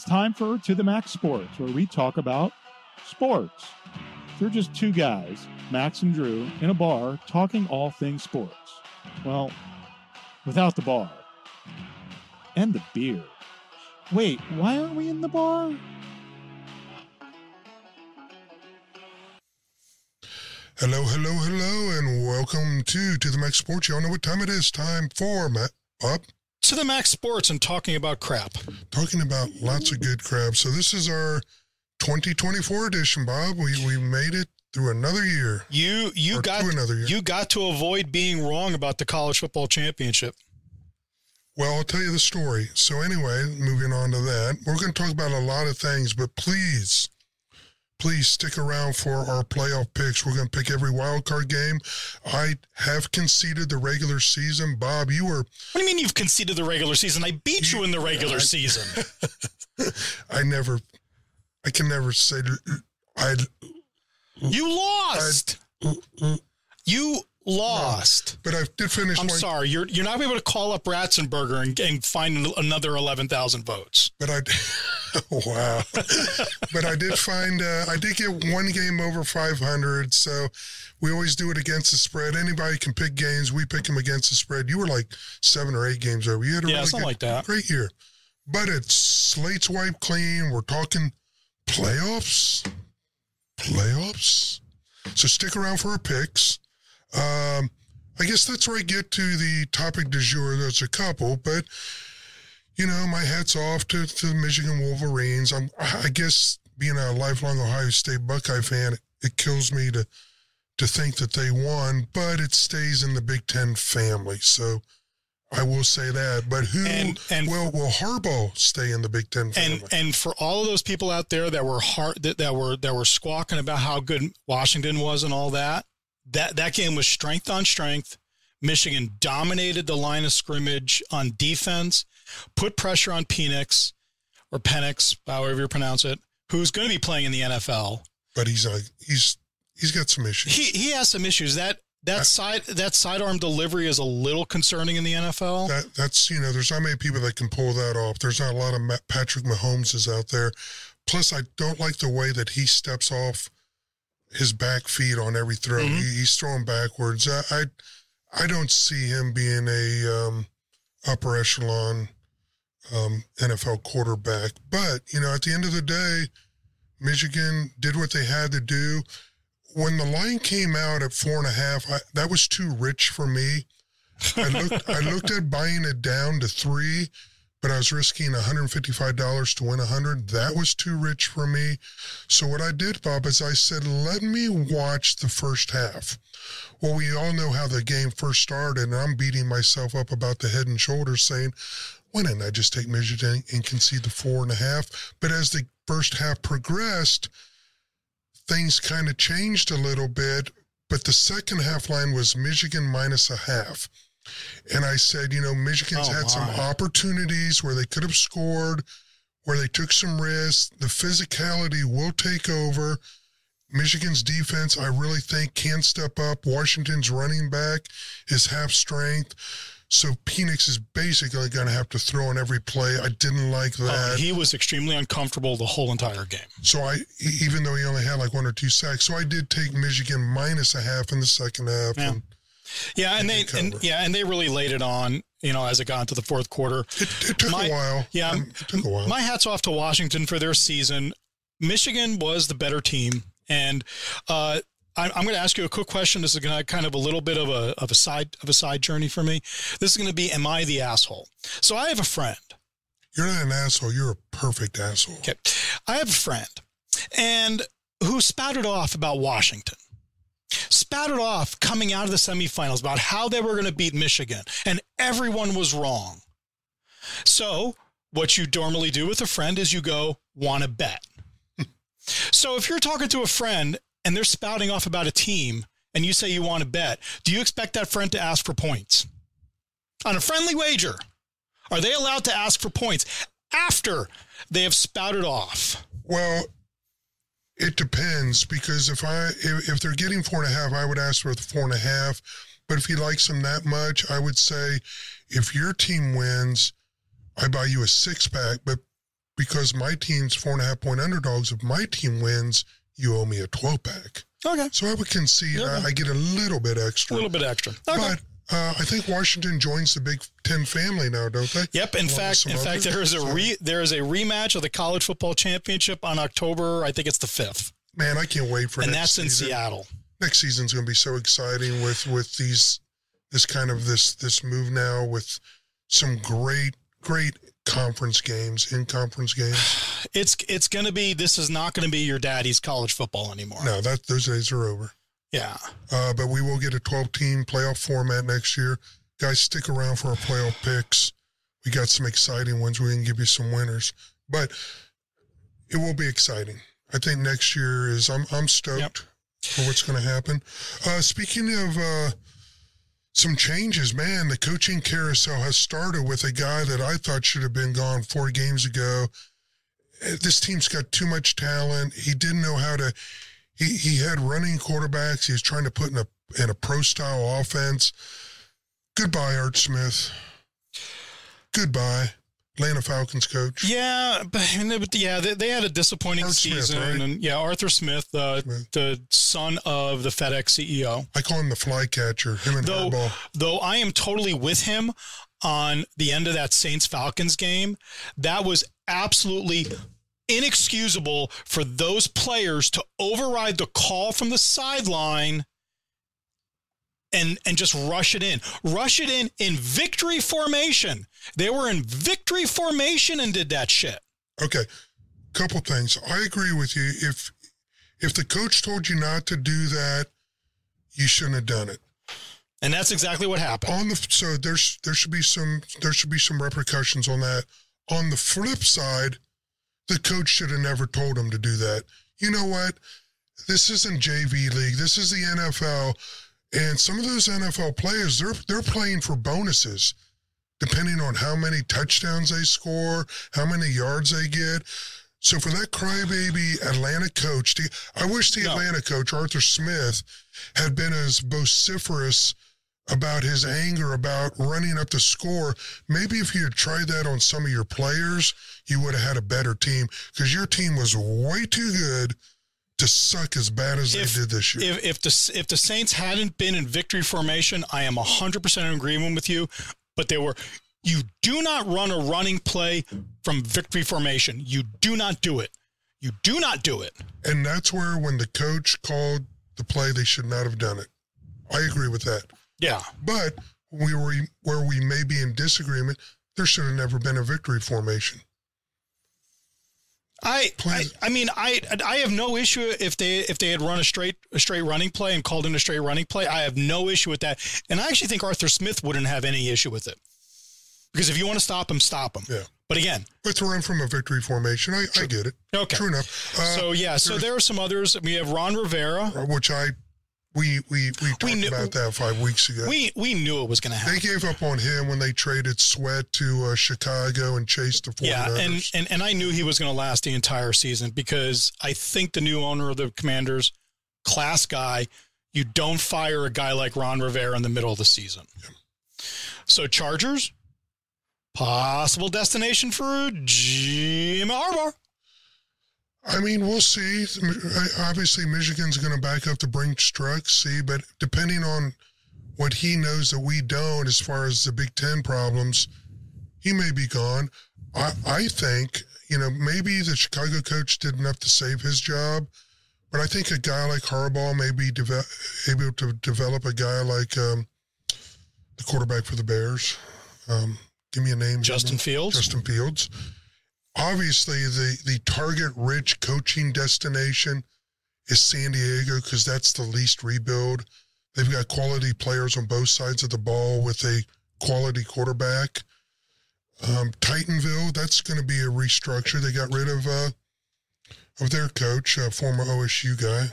It's time for To The Max Sports, where we talk about sports. They're just two guys, Max and Drew, in a bar talking all things sports. Well, without the bar. And the beer. Wait, why aren't we in the bar? Hello, hello, hello, and welcome to The Max Sports. Y'all know what time it is. Time for, Matt, Bob. To The Max Sports and talking about crap. Talking about lots of good crap. So this is our 2024 edition, Bob. We made it through another year. You got to avoid being wrong about the college football championship. Well, I'll tell you the story. So anyway, moving on to that, we're going to talk about a lot of things, but please stick around for our playoff picks. We're going to pick every wild card game. I have conceded the regular season. Bob, you were... What do you mean you've conceded the regular season? I beat you in the regular season. I can never say... You lost! You lost. No, but I did finish... I'm sorry. You're not able to call up Ratzenberger and find another 11,000 votes. But I... Wow. But I did find, I did get one game over 500. So we always do it against the spread. Anybody can pick games. We pick them against the spread. You were like 7 or 8 games over. You had a great year. But it's slates wiped clean. We're talking playoffs. So stick around for our picks. I guess that's where I get to the topic du jour. There's a couple, but you know, my hat's off to the Michigan Wolverines. I guess being a lifelong Ohio State Buckeye fan, it kills me to think that they won, but it stays in the Big Ten family. So I will say that. But will Harbaugh stay in the Big Ten family? And for all of those people out there that were that were squawking about how good Washington was and all that, that game was strength on strength. Michigan dominated the line of scrimmage on defense, put pressure on Penix, however you pronounce it, who's going to be playing in the NFL. But he's got some issues. He has some issues. That sidearm delivery is a little concerning in the NFL. That's there's not many people that can pull that off. There's not a lot of Patrick Mahomeses out there. Plus, I don't like the way that he steps off his back feet on every throw. Mm-hmm. He's throwing backwards. I don't see him being a upper echelon NFL quarterback. But, at the end of the day, Michigan did what they had to do. When the line came out at 4.5, that was too rich for me. I looked at buying it down to 3, but I was risking $155 to win 100. That was too rich for me. So what I did, Bob, is I said, let me watch the first half. Well, we all know how the game first started, and I'm beating myself up about the head and shoulders saying, why didn't I just take Michigan and concede the 4.5? But as the first half progressed, things kind of changed a little bit, but the second half line was Michigan minus 1/2. And I said, Michigan's had some opportunities where they could have scored, where they took some risks. The physicality will take over. Michigan's defense, I really think, can step up. Washington's running back is half strength. So Penix is basically going to have to throw on every play. I didn't like that. He was extremely uncomfortable the whole entire game. So even though he only had like 1 or 2 sacks. So I did take Michigan minus 1/2 in the second half. Yeah. And they really laid it on, as it got into the fourth quarter. It took a while. My hat's off to Washington for their season. Michigan was the better team. And I'm going to ask you a quick question. This is going to kind of a little bit of a side journey for me. This is going to be, am I the asshole? So I have a friend. You're not an asshole. You're a perfect asshole. Okay. I have a friend and who spouted off about Washington. Spouted off coming out of the semifinals about how they were going to beat Michigan, and everyone was wrong. So what you normally do with a friend is you go, want to bet. So if you're talking to a friend and they're spouting off about a team and you say you want to bet, do you expect that friend to ask for points? On a friendly wager, are they allowed to ask for points after they have spouted off? Well, it depends, because if they're getting 4.5, I would ask for the 4.5. But if he likes them that much, I would say if your team wins, I buy you a 6-pack, but because my team's 4.5 point underdogs. If my team wins, you owe me a 12-pack. Okay. So I would concede. Yeah. I get a little bit extra. Okay. But I think Washington joins the Big Ten family now, don't they? Yep. In fact, there is a rematch of the college football championship on October. I think it's the 5th. Man, I can't wait for it. And that's in Seattle. Next season's going to be so exciting with this move now with some great in conference games. It's going to be, this is not going to be your daddy's college football anymore. No, those days are over. Yeah. But we will get a 12-team playoff format next year. Guys, stick around for our playoff picks. We got some exciting ones. We can give you some winners, but it will be exciting. I think next year is, I'm stoked for what's going to happen. Speaking of some changes, man, the coaching carousel has started with a guy that I thought should have been gone 4 games ago. This team's got too much talent. He didn't know how to. He had running quarterbacks. He was trying to put in a pro-style offense. Goodbye, Art Smith. Goodbye, Atlanta Falcons coach. Yeah, but they had a disappointing season. Smith, right? And Arthur Smith, the son of the FedEx CEO. I call him the flycatcher, him and Harbaugh. Though I am totally with him on the end of that Saints-Falcons game. That was absolutely inexcusable for those players to override the call from the sideline and just rush it in. Rush it in victory formation. They were in victory formation and did that shit. Okay. Couple things. I agree with you. If the coach told you not to do that, you shouldn't have done it. And that's exactly what happened. There should be some repercussions on that. On the flip side, the coach should have never told him to do that. You know what? This isn't JV League. This is the NFL. And some of those NFL players, they're playing for bonuses, depending on how many touchdowns they score, how many yards they get. So for that crybaby Atlanta coach, Atlanta coach, Arthur Smith, had been as vociferous about his anger about running up the score. Maybe if you had tried that on some of your players, you would have had a better team, because your team was way too good to suck as bad as they did this year. If the Saints hadn't been in victory formation, I am 100% in agreement with you, but they were. You do not run a running play from victory formation. You do not do it. You do not do it. And that's where, when the coach called the play, they should not have done it. I agree with that. Yeah. But where we may be in disagreement, there should have never been a victory formation. I have no issue if they had run a straight running play and called in a straight running play. I have no issue with that. And I actually think Arthur Smith wouldn't have any issue with it. Because if you want to stop him, stop him. Yeah. But again, it's a run from a victory formation. I get it. Okay. True enough. So there are some others. We have Ron Rivera, which we talked about that 5 weeks ago. We knew it was going to happen. They gave up on him when they traded Sweat to Chicago and chased the 49ers. Yeah, and I knew he was going to last the entire season, because I think the new owner of the Commanders, class guy, you don't fire a guy like Ron Rivera in the middle of the season. Yeah. So Chargers, possible destination for Jim Harbaugh. I mean, we'll see. Obviously, Michigan's going to back up to bring Strzok, but depending on what he knows that we don't as far as the Big Ten problems, he may be gone. I think, maybe the Chicago coach did enough to save his job, but I think a guy like Harbaugh may be able to develop a guy like the quarterback for the Bears. Give me a name. Justin Fields. Obviously, the target-rich coaching destination is San Diego, because that's the least rebuild. They've got quality players on both sides of the ball with a quality quarterback. Titanville, that's going to be a restructure. They got rid of their coach, a former OSU guy.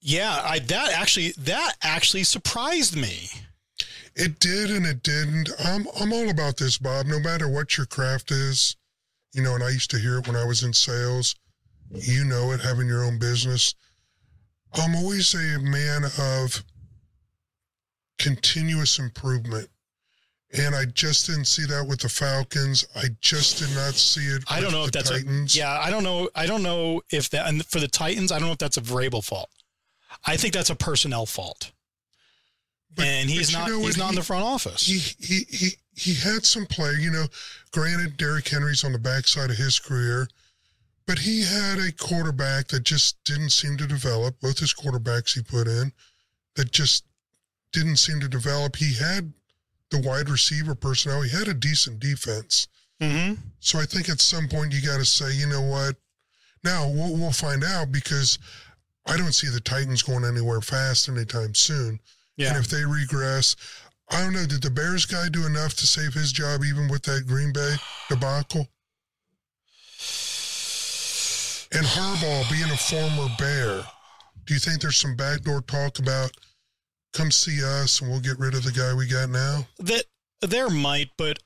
Yeah, that actually surprised me. It did and it didn't. I'm all about this, Bob. No matter what your craft is. And I used to hear it when I was in sales, having your own business. I'm always a man of continuous improvement. And I just didn't see that with the Falcons. I just did not see it with the Titans. I don't know if that, and for the Titans, I don't know if that's a Vrabel fault. I think that's a personnel fault. But, and he's not in the front office. He had some play, granted Derrick Henry's on the backside of his career, but he had a quarterback that just didn't seem to develop. Both his quarterbacks he put in that just didn't seem to develop. He had the wide receiver personnel. He had a decent defense. Mm-hmm. So I think at some point you got to say, you know what? Now we'll find out, because I don't see the Titans going anywhere fast anytime soon. Yeah. And if they regress, I don't know, did the Bears guy do enough to save his job even with that Green Bay debacle? And Harbaugh being a former Bear, do you think there's some backdoor talk about come see us and we'll get rid of the guy we got now? That there might, but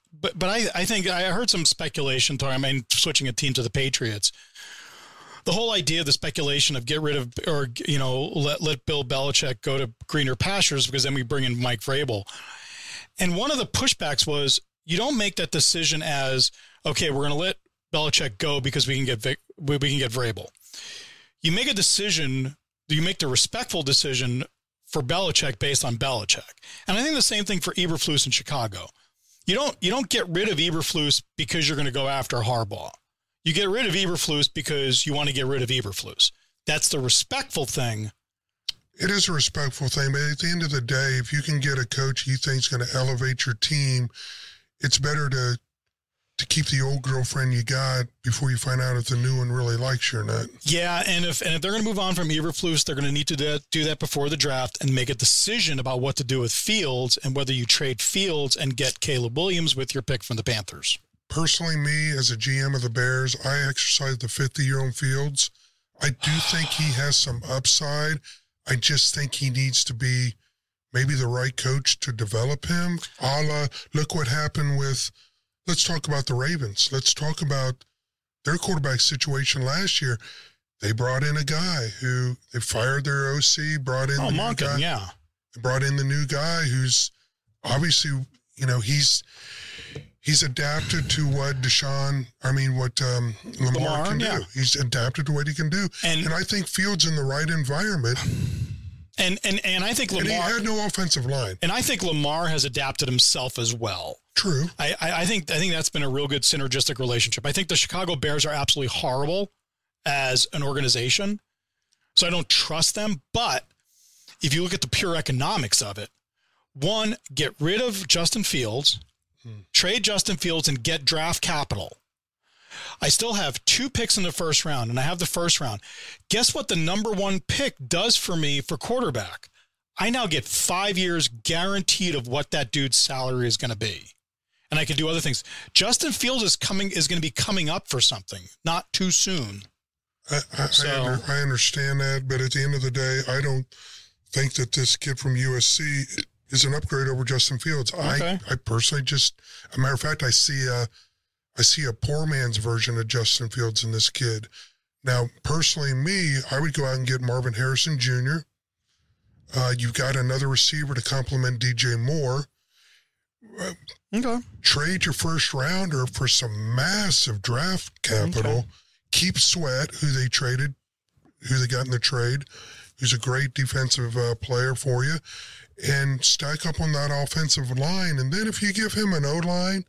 I think I heard some speculation talking. I mean, switching a team to the Patriots. The whole idea of the speculation of get rid of, or, let Bill Belichick go to greener pastures because then we bring in Mike Vrabel. And one of the pushbacks was, you don't make that decision as, okay, we're going to let Belichick go because we can get Vrabel. You make a decision, you make the respectful decision for Belichick based on Belichick. And I think the same thing for Eberflus in Chicago. You don't get rid of Eberflus because you're going to go after Harbaugh. You get rid of Eberflus because you want to get rid of Eberflus. That's the respectful thing. It is a respectful thing, but at the end of the day, if you can get a coach you think is going to elevate your team, it's better to keep the old girlfriend you got before you find out if the new one really likes you or not. Yeah, and if they're going to move on from Eberflus, they're going to need to do that before the draft and make a decision about what to do with Fields and whether you trade Fields and get Caleb Williams with your pick from the Panthers. Personally, me, as a GM of the Bears, I exercise the 50-year-old on Fields. I do think he has some upside. I just think he needs to be maybe the right coach to develop him. A la, look what happened with, let's talk about the Ravens. Let's talk about their quarterback situation last year. They brought in a guy who, they fired their OC, brought in Monken, yeah. They brought in the new guy who's obviously, He's adapted to what Lamar can do. Yeah. He's adapted to what he can do. And I think Fields in the right environment. And I think Lamar... And he had no offensive line. And I think Lamar has adapted himself as well. True. I think that's been a real good synergistic relationship. I think the Chicago Bears are absolutely horrible as an organization, so I don't trust them. But if you look at the pure economics of it, one, get rid of Justin Fields... Trade Justin Fields and get draft capital. I still have 2 picks in the first round, and I have the first round. Guess what the number 1 pick does for me for quarterback? I now get 5 years guaranteed of what that dude's salary is going to be. And I can do other things. Justin Fields is going to be coming up for something, not too soon. I understand that, but at the end of the day, I don't think that this kid from USC is an upgrade over Justin Fields. Okay. I personally just, as a matter of fact, I see a poor man's version of Justin Fields in this kid. Now, personally, me, I would go out and get Marvin Harrison Jr. You've got another receiver to complement DJ Moore. Okay. Trade your first rounder for some massive draft capital. Okay. Keep Sweat, who they got in the trade, who's a great defensive player for you, and stack up on that offensive line. And then if you give him an O-line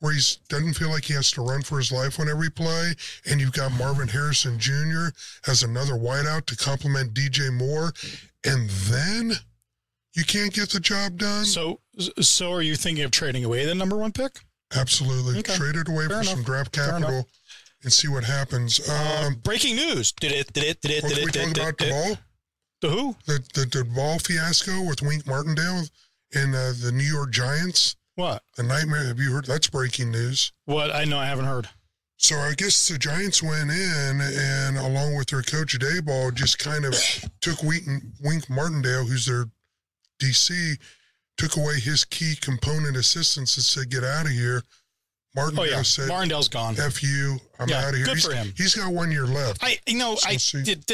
where he doesn't feel like he has to run for his life on every play, and you've got Marvin Harrison Jr. as another wideout to complement DJ Moore, and then you can't get the job done. So are you thinking of trading away the number 1 pick? Absolutely. Okay. Trade it away some draft capital and see what happens. Breaking news. Can we talk about Duvall? The who? The Duvall fiasco with Wink Martindale and the New York Giants. What? The nightmare. Have you heard? That's breaking news. What? I know. I haven't heard. So I guess the Giants went in and along with their coach Daboll just kind of took Wink Martindale, who's their DC, took away his key component assistants and said, get out of here. Martindale said, Martindale's gone. F you. I'm out of here. Good for him. He's got 1 year left. I know. So I did.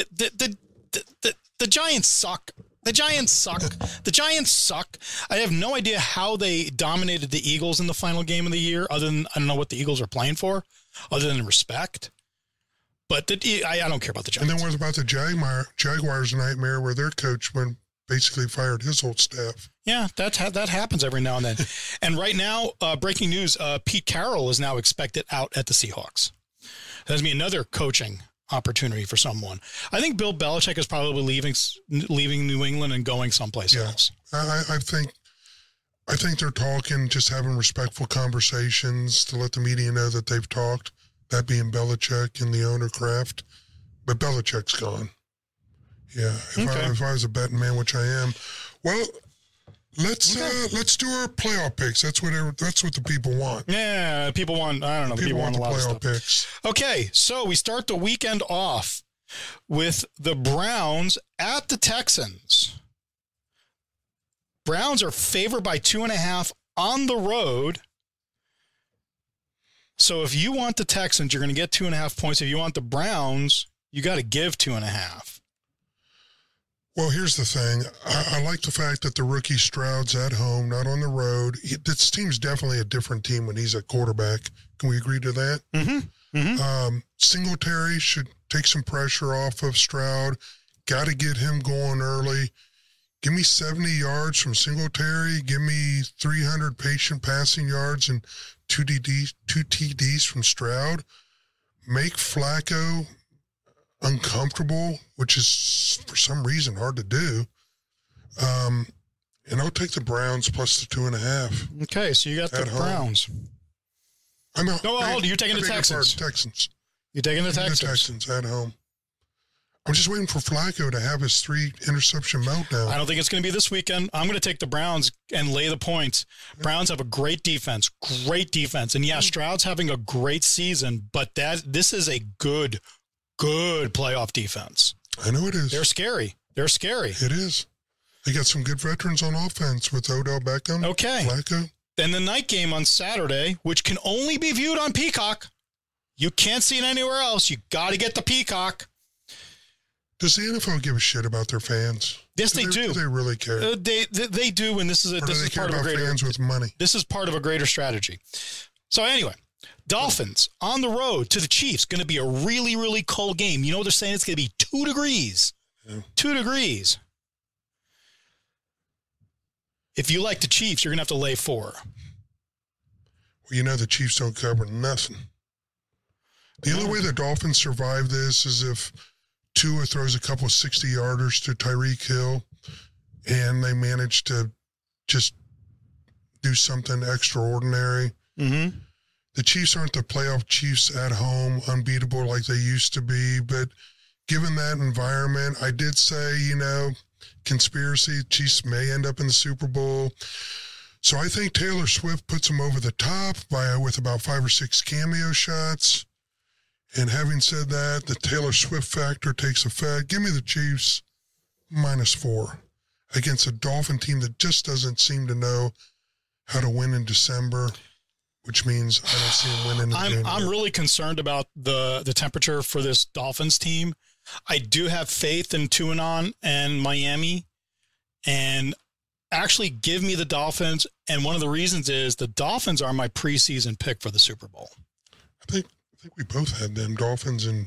The Giants suck The Giants suck. The Giants suck. I have no idea how they dominated the Eagles in the final game of the year, other than I don't know what the Eagles are playing for, other than respect. But I don't care about the Giants. And then what about the Jaguars' nightmare where their coach went basically fired his whole staff? Yeah, that happens every now and then. And right now, breaking news, Pete Carroll is now expected out at the Seahawks. That's going to be another coaching opportunity for someone. I think Bill Belichick is probably leaving New England and going someplace else. I think they're talking, just having respectful conversations to let the media know that they've talked, that being Belichick and the owner Kraft. But Belichick's gone. Yeah. If I was a betting man, which I am, well, let's do our playoff picks. That's what the people want. Yeah, people want. I don't know. People want a lot of stuff. Okay, so we start the weekend off with the Browns at the Texans. Browns are favored by 2.5 on the road. So if you want the Texans, you're going to get 2.5 points. If you want the Browns, you got to give 2.5. Well, here's the thing. I like the fact that the rookie Stroud's at home, not on the road. This team's definitely a different team when he's a quarterback. Can we agree to that? Mm-hmm. Mm-hmm. Singletary should take some pressure off of Stroud. Got to get him going early. Give me 70 yards from Singletary. Give me 300 patient passing yards and two TDs from Stroud. Make Flacco uncomfortable, which is for some reason hard to do. And I'll take the Browns plus the 2.5. Okay, so you got the Browns. I'm out. No, hold on. You're taking the Texans. You're taking the Texans at home. I'm just waiting for Flacco to have his 3 interception meltdown. I don't think it's going to be this weekend. I'm going to take the Browns and lay the points. Browns have a great defense. And yeah, Stroud's having a great season, but this is a good playoff defense. I know it is. They're scary. It is. They got some good veterans on offense with Odell Beckham. Okay. Flacco. Then the night game on Saturday, which can only be viewed on Peacock. You can't see it anywhere else. You got to get the Peacock. Does the NFL give a shit about their fans? Yes, do they. Do they really care? They do, and this is This is part of a greater strategy. So anyway. Dolphins on the road to the Chiefs. Going to be a really, really cold game. You know what they're saying? It's going to be 2 degrees. Yeah. 2 degrees. If you like the Chiefs, you're going to have to lay 4. Well, you know the Chiefs don't cover nothing. The only way the Dolphins survive this is if Tua throws a couple of 60-yarders to Tyreek Hill and they manage to just do something extraordinary. Mm-hmm. The Chiefs aren't the playoff Chiefs at home, unbeatable like they used to be. But given that environment, I did say, conspiracy, Chiefs may end up in the Super Bowl. So I think Taylor Swift puts them over the top with about 5 or 6 cameo shots. And having said that, the Taylor Swift factor takes effect. Give me the Chiefs -4 against a Dolphin team that just doesn't seem to know how to win in December. Which means I don't see him winning. I'm really concerned about the temperature for this Dolphins team. I do have faith in Tuanon and Miami. And actually give me the Dolphins. And one of the reasons is the Dolphins are my preseason pick for the Super Bowl. I think we both had them, Dolphins and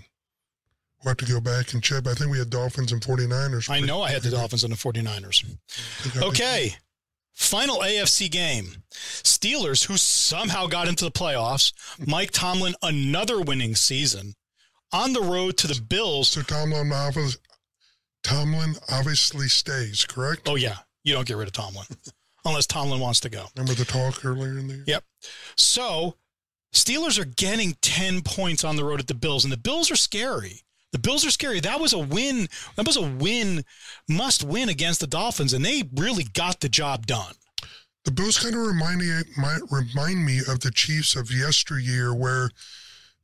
– we'll have to go back and check. I think we had Dolphins and 49ers. I know I had the Dolphins and the 49ers. Okay. Final AFC game, Steelers, who somehow got into the playoffs, Mike Tomlin, another winning season, on the road to the Bills. So Tomlin obviously stays, correct? Oh, yeah. You don't get rid of Tomlin, unless Tomlin wants to go. Remember the talk earlier in the year? Yep. So Steelers are getting 10 points on the road at the Bills, and the Bills are scary. The Bills are scary. That was a win. Must win against the Dolphins, and they really got the job done. The Bills kind of remind me of the Chiefs of yesteryear, where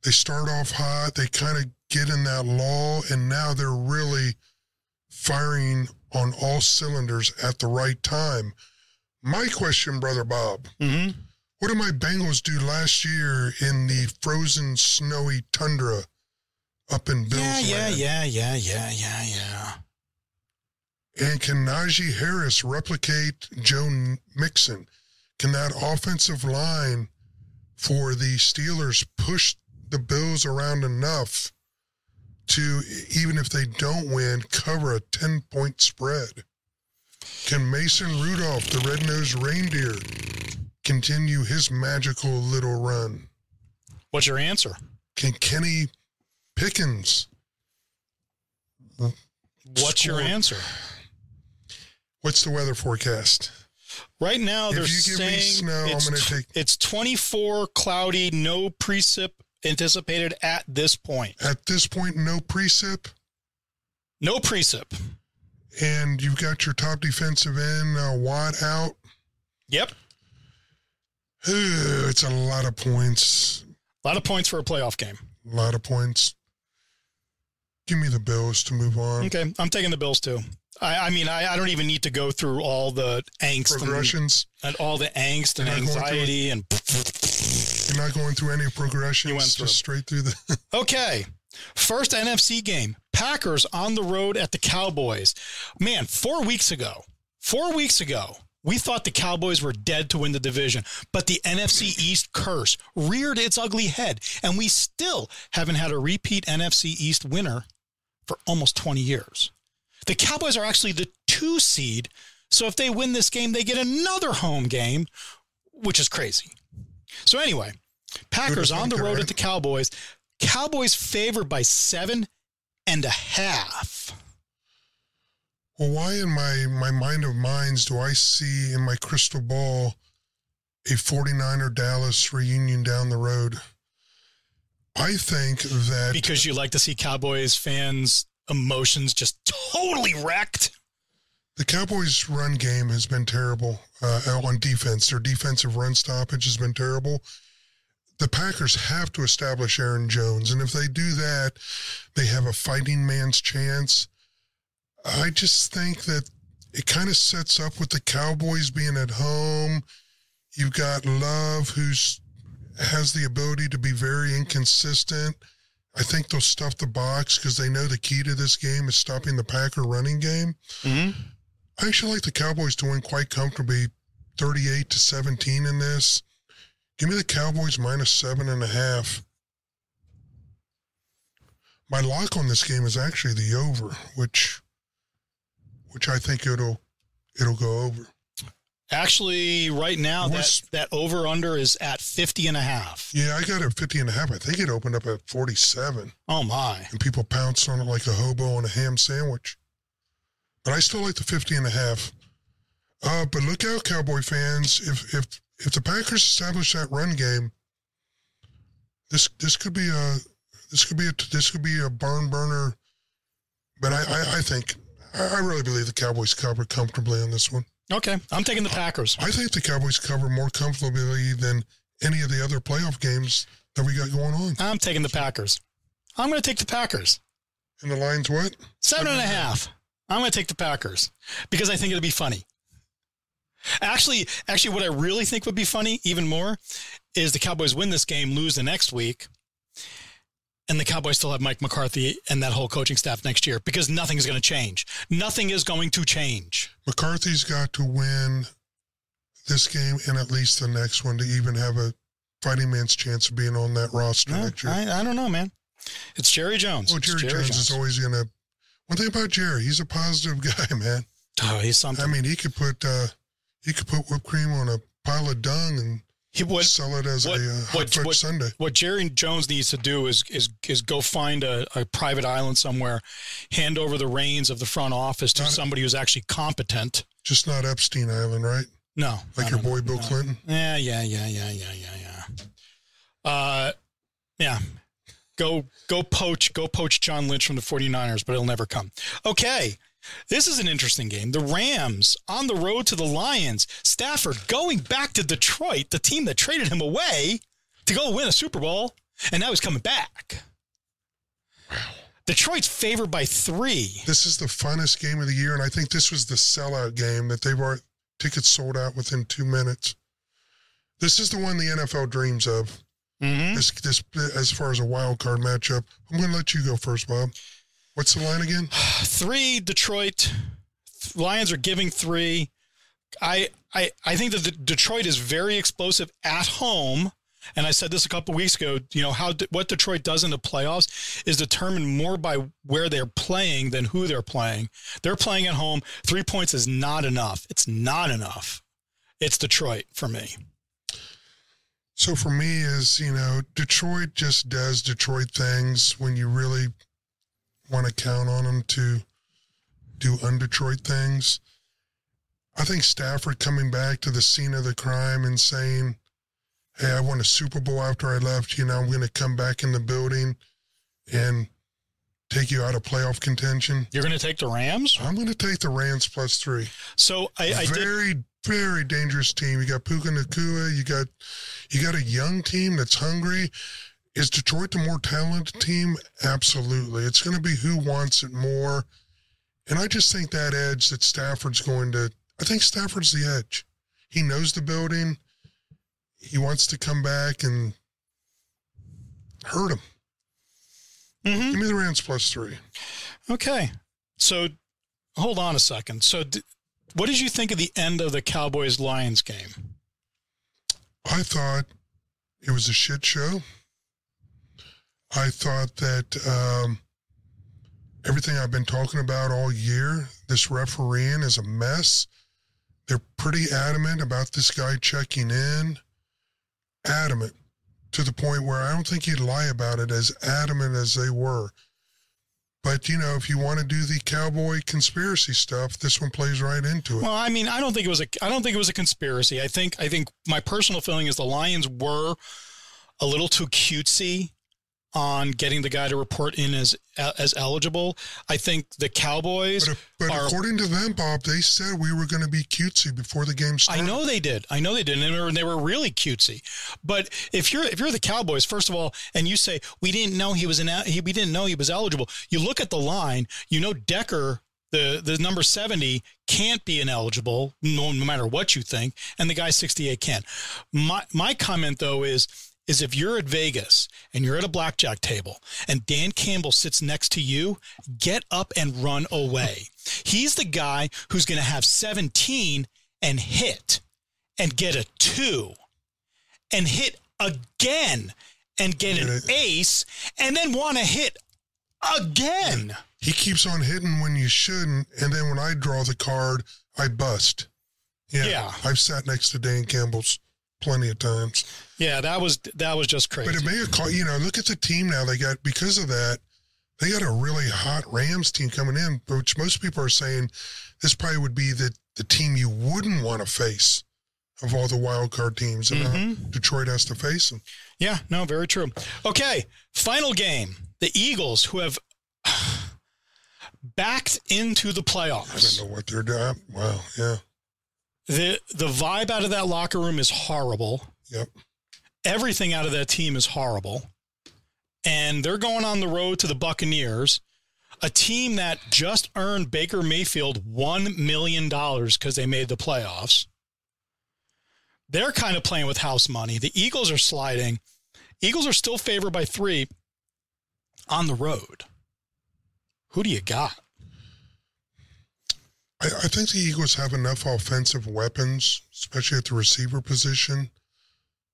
they start off hot, they kind of get in that lull, and now they're really firing on all cylinders at the right time. My question, Brother Bob, mm-hmm. What did my Bengals do last year in the frozen, snowy tundra? Up in Bills. Yeah, land. And can Najee Harris replicate Joe Mixon? Can that offensive line for the Steelers push the Bills around enough to, even if they don't win, cover a 10-point spread? Can Mason Rudolph, the red-nosed reindeer, continue his magical little run? What's your answer? Can Kenny Pickens? What's score? Your answer? What's the weather forecast? Right now, they're saying snow, it's 24, cloudy, no precip anticipated at this point. At this point, no precip? No precip. And you've got your top defensive end, Watt, out? Yep. It's a lot of points. A lot of points for a playoff game. A lot of points. Give me the Bills to move on. Okay, I'm taking the Bills, too. I mean, I don't even need to go through all the angst. Progressions. And all the angst and anxiety. And you're not going through any progressions. You went through. Just straight through the... Okay. First NFC game. Packers on the road at the Cowboys. Man, 4 weeks ago, we thought the Cowboys were dead to win the division, but the NFC East curse reared its ugly head, and we still haven't had a repeat NFC East winner for almost 20 years. The Cowboys are actually the 2 seed, so if they win this game, they get another home game, which is crazy. So anyway, Packers on the road at the Cowboys. Cowboys favored by 7.5. Well, why in my mind of minds do I see in my crystal ball a 49er Dallas reunion down the road? I think that... Because you like to see Cowboys fans' emotions just totally wrecked? The Cowboys' run game has been terrible on defense. Their defensive run stoppage has been terrible. The Packers have to establish Aaron Jones, and if they do that, they have a fighting man's chance. I just think that it kind of sets up with the Cowboys being at home. You've got Love, who has the ability to be very inconsistent. I think they'll stuff the box because they know the key to this game is stopping the Packer running game. Mm-hmm. I actually like the Cowboys to win quite comfortably, 38-17 in this. Give me the Cowboys minus 7.5. My lock on this game is actually the over, which I think it'll go over. Actually, right now, that over-under is at 50.5. Yeah, I got it at 50.5. I think it opened up at 47. Oh, my. And people pounced on it like a hobo on a ham sandwich. But I still like the 50.5. But look out, Cowboy fans, if the Packers establish that run game, this could be a barn burner. But I really believe the Cowboys cover comfortably on this one. Okay, I'm taking the Packers. I think the Cowboys cover more comfortably than any of the other playoff games that we got going on. I'm taking the Packers. I'm going to take the Packers. And the line's what? 7.5. I'm going to take the Packers because I think it'll be funny. Actually, what I really think would be funny even more is the Cowboys win this game, lose the next week, and the Cowboys still have Mike McCarthy and that whole coaching staff next year because nothing's going to change. Nothing is going to change. McCarthy's got to win this game and at least the next one to even have a fighting man's chance of being on that roster next year. I don't know, man. It's Jerry Jones. Well, Jerry Jones is always going to... One thing about Jerry, he's a positive guy, man. Oh, he's something. I mean, he could put... He could put whipped cream on a pile of dung and sell it as a hot fudge sundae. What Jerry Jones needs to do is go find a private island somewhere, hand over the reins of the front office to somebody who's actually competent. Just not Epstein Island, right? No. Like your boy Bill Clinton? Yeah. Yeah. Go poach John Lynch from the 49ers, but it'll never come. Okay. This is an interesting game. The Rams on the road to the Lions. Stafford going back to Detroit, the team that traded him away to go win a Super Bowl, and now he's coming back. Wow. Detroit's favored by 3. This is the funnest game of the year, and I think this was the sellout game that they've already tickets sold out within 2 minutes. This is the one the NFL dreams of. Mm-hmm. This as far as a wild card matchup. I'm going to let you go first, Bob. What's the line again? 3, Detroit, Lions are giving 3. I think that Detroit is very explosive at home. And I said this a couple weeks ago, you know, what Detroit does in the playoffs is determined more by where they're playing than who they're playing. They're playing at home. 3 points is not enough. It's not enough. It's Detroit for me. So for me is, you know, Detroit just does Detroit things when you really want to count on them to do un-Detroit things. I think Stafford coming back to the scene of the crime and saying, hey, I won a Super Bowl after I left. You know, I'm going to come back in the building and take you out of playoff contention. You're going to take the Rams? I'm going to take the Rams plus 3. So Very dangerous team. You got Puka Nacua. You got a young team that's hungry. Is Detroit the more talented team? Absolutely. It's going to be who wants it more. And I just think that edge that Stafford's going to – I think Stafford's the edge. He knows the building. He wants to come back and hurt him. Mm-hmm. Give me the Rams plus 3. Okay. So hold on a second. So what did you think of the end of the Cowboys-Lions game? I thought it was a shit show. I thought that everything I've been talking about all year, this refereeing is a mess. They're pretty adamant about this guy checking in. Adamant to the point where I don't think you'd lie about it, as adamant as they were. But, you know, if you want to do the cowboy conspiracy stuff, this one plays right into it. Well, I mean, I don't think it was a conspiracy. I think my personal feeling is the Lions were a little too cutesy on getting the guy to report in as eligible. I think the Cowboys But according to them, Bob, they said we were going to be cutesy before the game started. I know they did. And they were really cutesy. But if you're the Cowboys, first of all, and you say, we didn't know he was eligible. You look at the line, you know, Decker, the number 70 can't be ineligible, no matter what you think. And the guy 68 can. My comment though is if you're at Vegas and you're at a blackjack table and Dan Campbell sits next to you, get up and run away. He's the guy who's going to have 17 and hit and get a 2 and hit again and get an ace and then want to hit again. He keeps on hitting when you shouldn't, and then when I draw the card, I bust. Yeah. I've sat next to Dan Campbell's plenty of times. Yeah, that was just crazy. But it may have caught, you know, look at the team now. They got, because of that, they got a really hot Rams team coming in, which most people are saying this probably would be the team you wouldn't want to face of all the wild card teams. And Detroit has to face them. Yeah, no, very true. Okay, final game. The Eagles, who have backed into the playoffs. I don't know what they're doing. Wow, yeah. The vibe out of that locker room is horrible. Yep. Everything out of that team is horrible. And they're going on the road to the Buccaneers, a team that just earned Baker Mayfield $1 million because they made the playoffs. They're kind of playing with house money. The Eagles are sliding. Eagles are still favored by 3 on the road. Who do you got? I think the Eagles have enough offensive weapons, especially at the receiver position,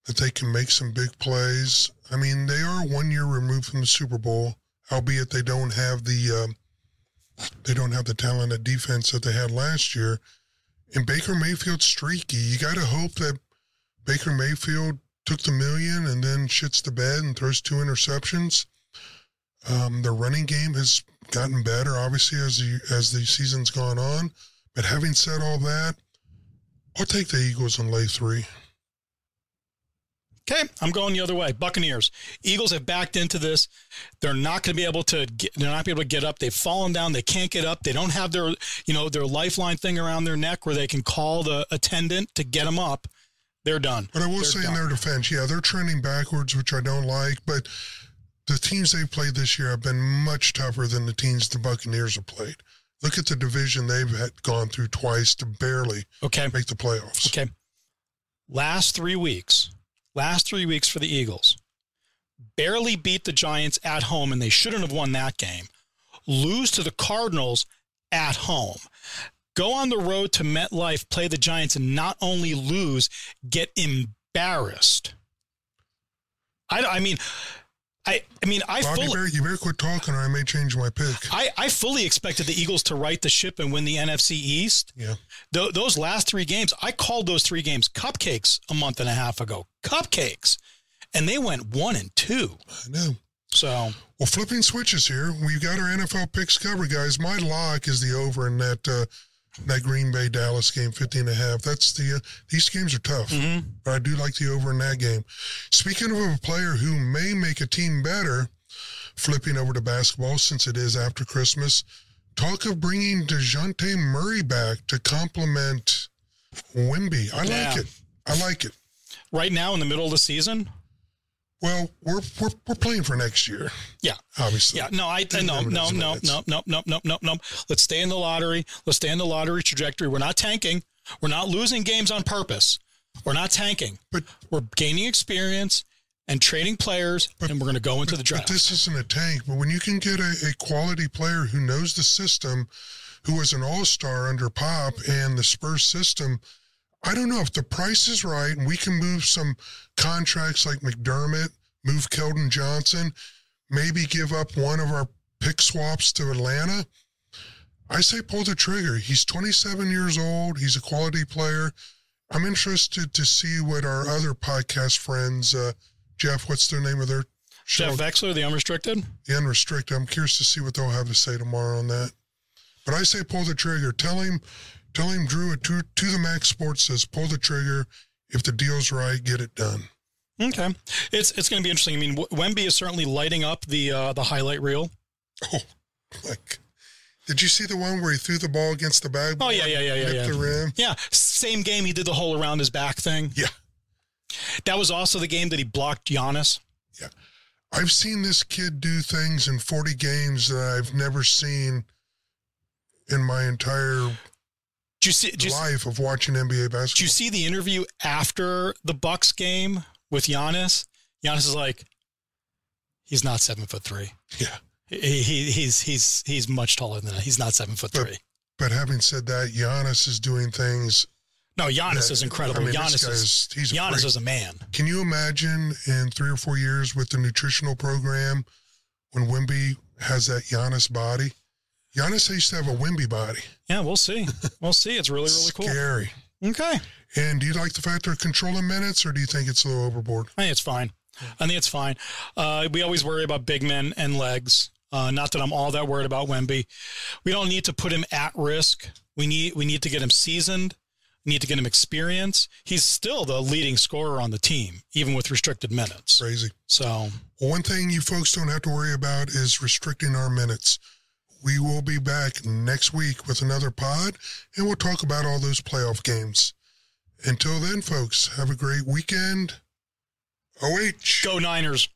that they can make some big plays. I mean, they are 1 year removed from the Super Bowl, albeit they don't have the talent of defense that they had last year. And Baker Mayfield's streaky. You got to hope that Baker Mayfield took the million and then shits the bed and throws 2 interceptions. Their running game has gotten better, obviously, as the season's gone on. But having said all that, I'll take the Eagles and lay 3. Okay, I'm going the other way. Buccaneers. Eagles have backed into this. They're not going to be able to. They're not able to get up. They've fallen down. They can't get up. They don't have their, you know, their lifeline thing around their neck where they can call the attendant to get them up. They're done. But I will say in their defense, yeah, they're trending backwards, which I don't like, but the teams they've played this year have been much tougher than the teams the Buccaneers have played. Look at the division they've had gone through twice to barely make the playoffs. Okay. Last three weeks for the Eagles. Barely beat the Giants at home, and they shouldn't have won that game. Lose to the Cardinals at home. go on the road to MetLife, play the Giants, and not only lose, get embarrassed. I mean, Bobby, you better quit talking, or I may change my pick. I fully expected the Eagles to right the ship and win the NFC East. Yeah, those last three games, I called those three games cupcakes a month and a half ago. Cupcakes, and they went 1 and 2. I know. So, well, flipping switches here. We've got our NFL picks covered, guys. My lock is the over in that Green Bay Dallas game, 15.5. That's these games are tough, but I do like the over in that game. Speaking of a player who may make a team better, flipping over to basketball since it is after Christmas, talk of bringing DeJounte Murray back to complement Wemby. I like it. Right now in the middle of the season? Well, we're playing for next year. Yeah, obviously. Yeah, no. Let's stay in the lottery. Let's stay in the lottery trajectory. We're not tanking. We're not losing games on purpose. We're not tanking. But we're gaining experience and trading players, and we're going to go into the draft. But this isn't a tank. But when you can get a quality player who knows the system, who was an all-star under Pop and the Spurs system. I don't know if the price is right and we can move some contracts like McDermott, move Keldon Johnson, maybe give up one of our pick swaps to Atlanta. I say pull the trigger. He's 27 years old. He's a quality player. I'm interested to see what our other podcast friends, Jeff, what's their name of their show? Jeff Vexler, The Unrestricted? The Unrestricted. I'm curious to see what they'll have to say tomorrow on that. But I say pull the trigger. Tell him, Drew, at To The Max Sports says, pull the trigger. If the deal's right, get it done. Okay. It's going to be interesting. I mean, Wemby is certainly lighting up the highlight reel. Oh, like, did you see the one where he threw the ball against the bag? Oh, yeah. The rim? Yeah, same game he did the whole around his back thing. Yeah. That was also the game that he blocked Giannis. Yeah. I've seen this kid do things in 40 games that I've never seen in my entire life of watching NBA basketball. Did you see the interview after the Bucks game with Giannis? Giannis is like, he's not 7'3". Yeah, he's much taller than that. He's not 7'3". But having said that, Giannis is doing things. No, Giannis is incredible. I mean, Giannis is a man. Can you imagine in 3 or 4 years with the nutritional program when Wemby has that Giannis body? Giannis used to have a Wemby body. Yeah, we'll see. It's really, really cool. Scary. Okay. And do you like the fact they're controlling minutes, or do you think it's a little overboard? I think it's fine. We always worry about big men and legs. Not that I'm all that worried about Wemby. We don't need to put him at risk. We need to get him seasoned. We need to get him experience. He's still the leading scorer on the team, even with restricted minutes. Crazy. So, one thing you folks don't have to worry about is restricting our minutes. We will be back next week with another pod, and we'll talk about all those playoff games. Until then, folks, have a great weekend. OH. Go Niners.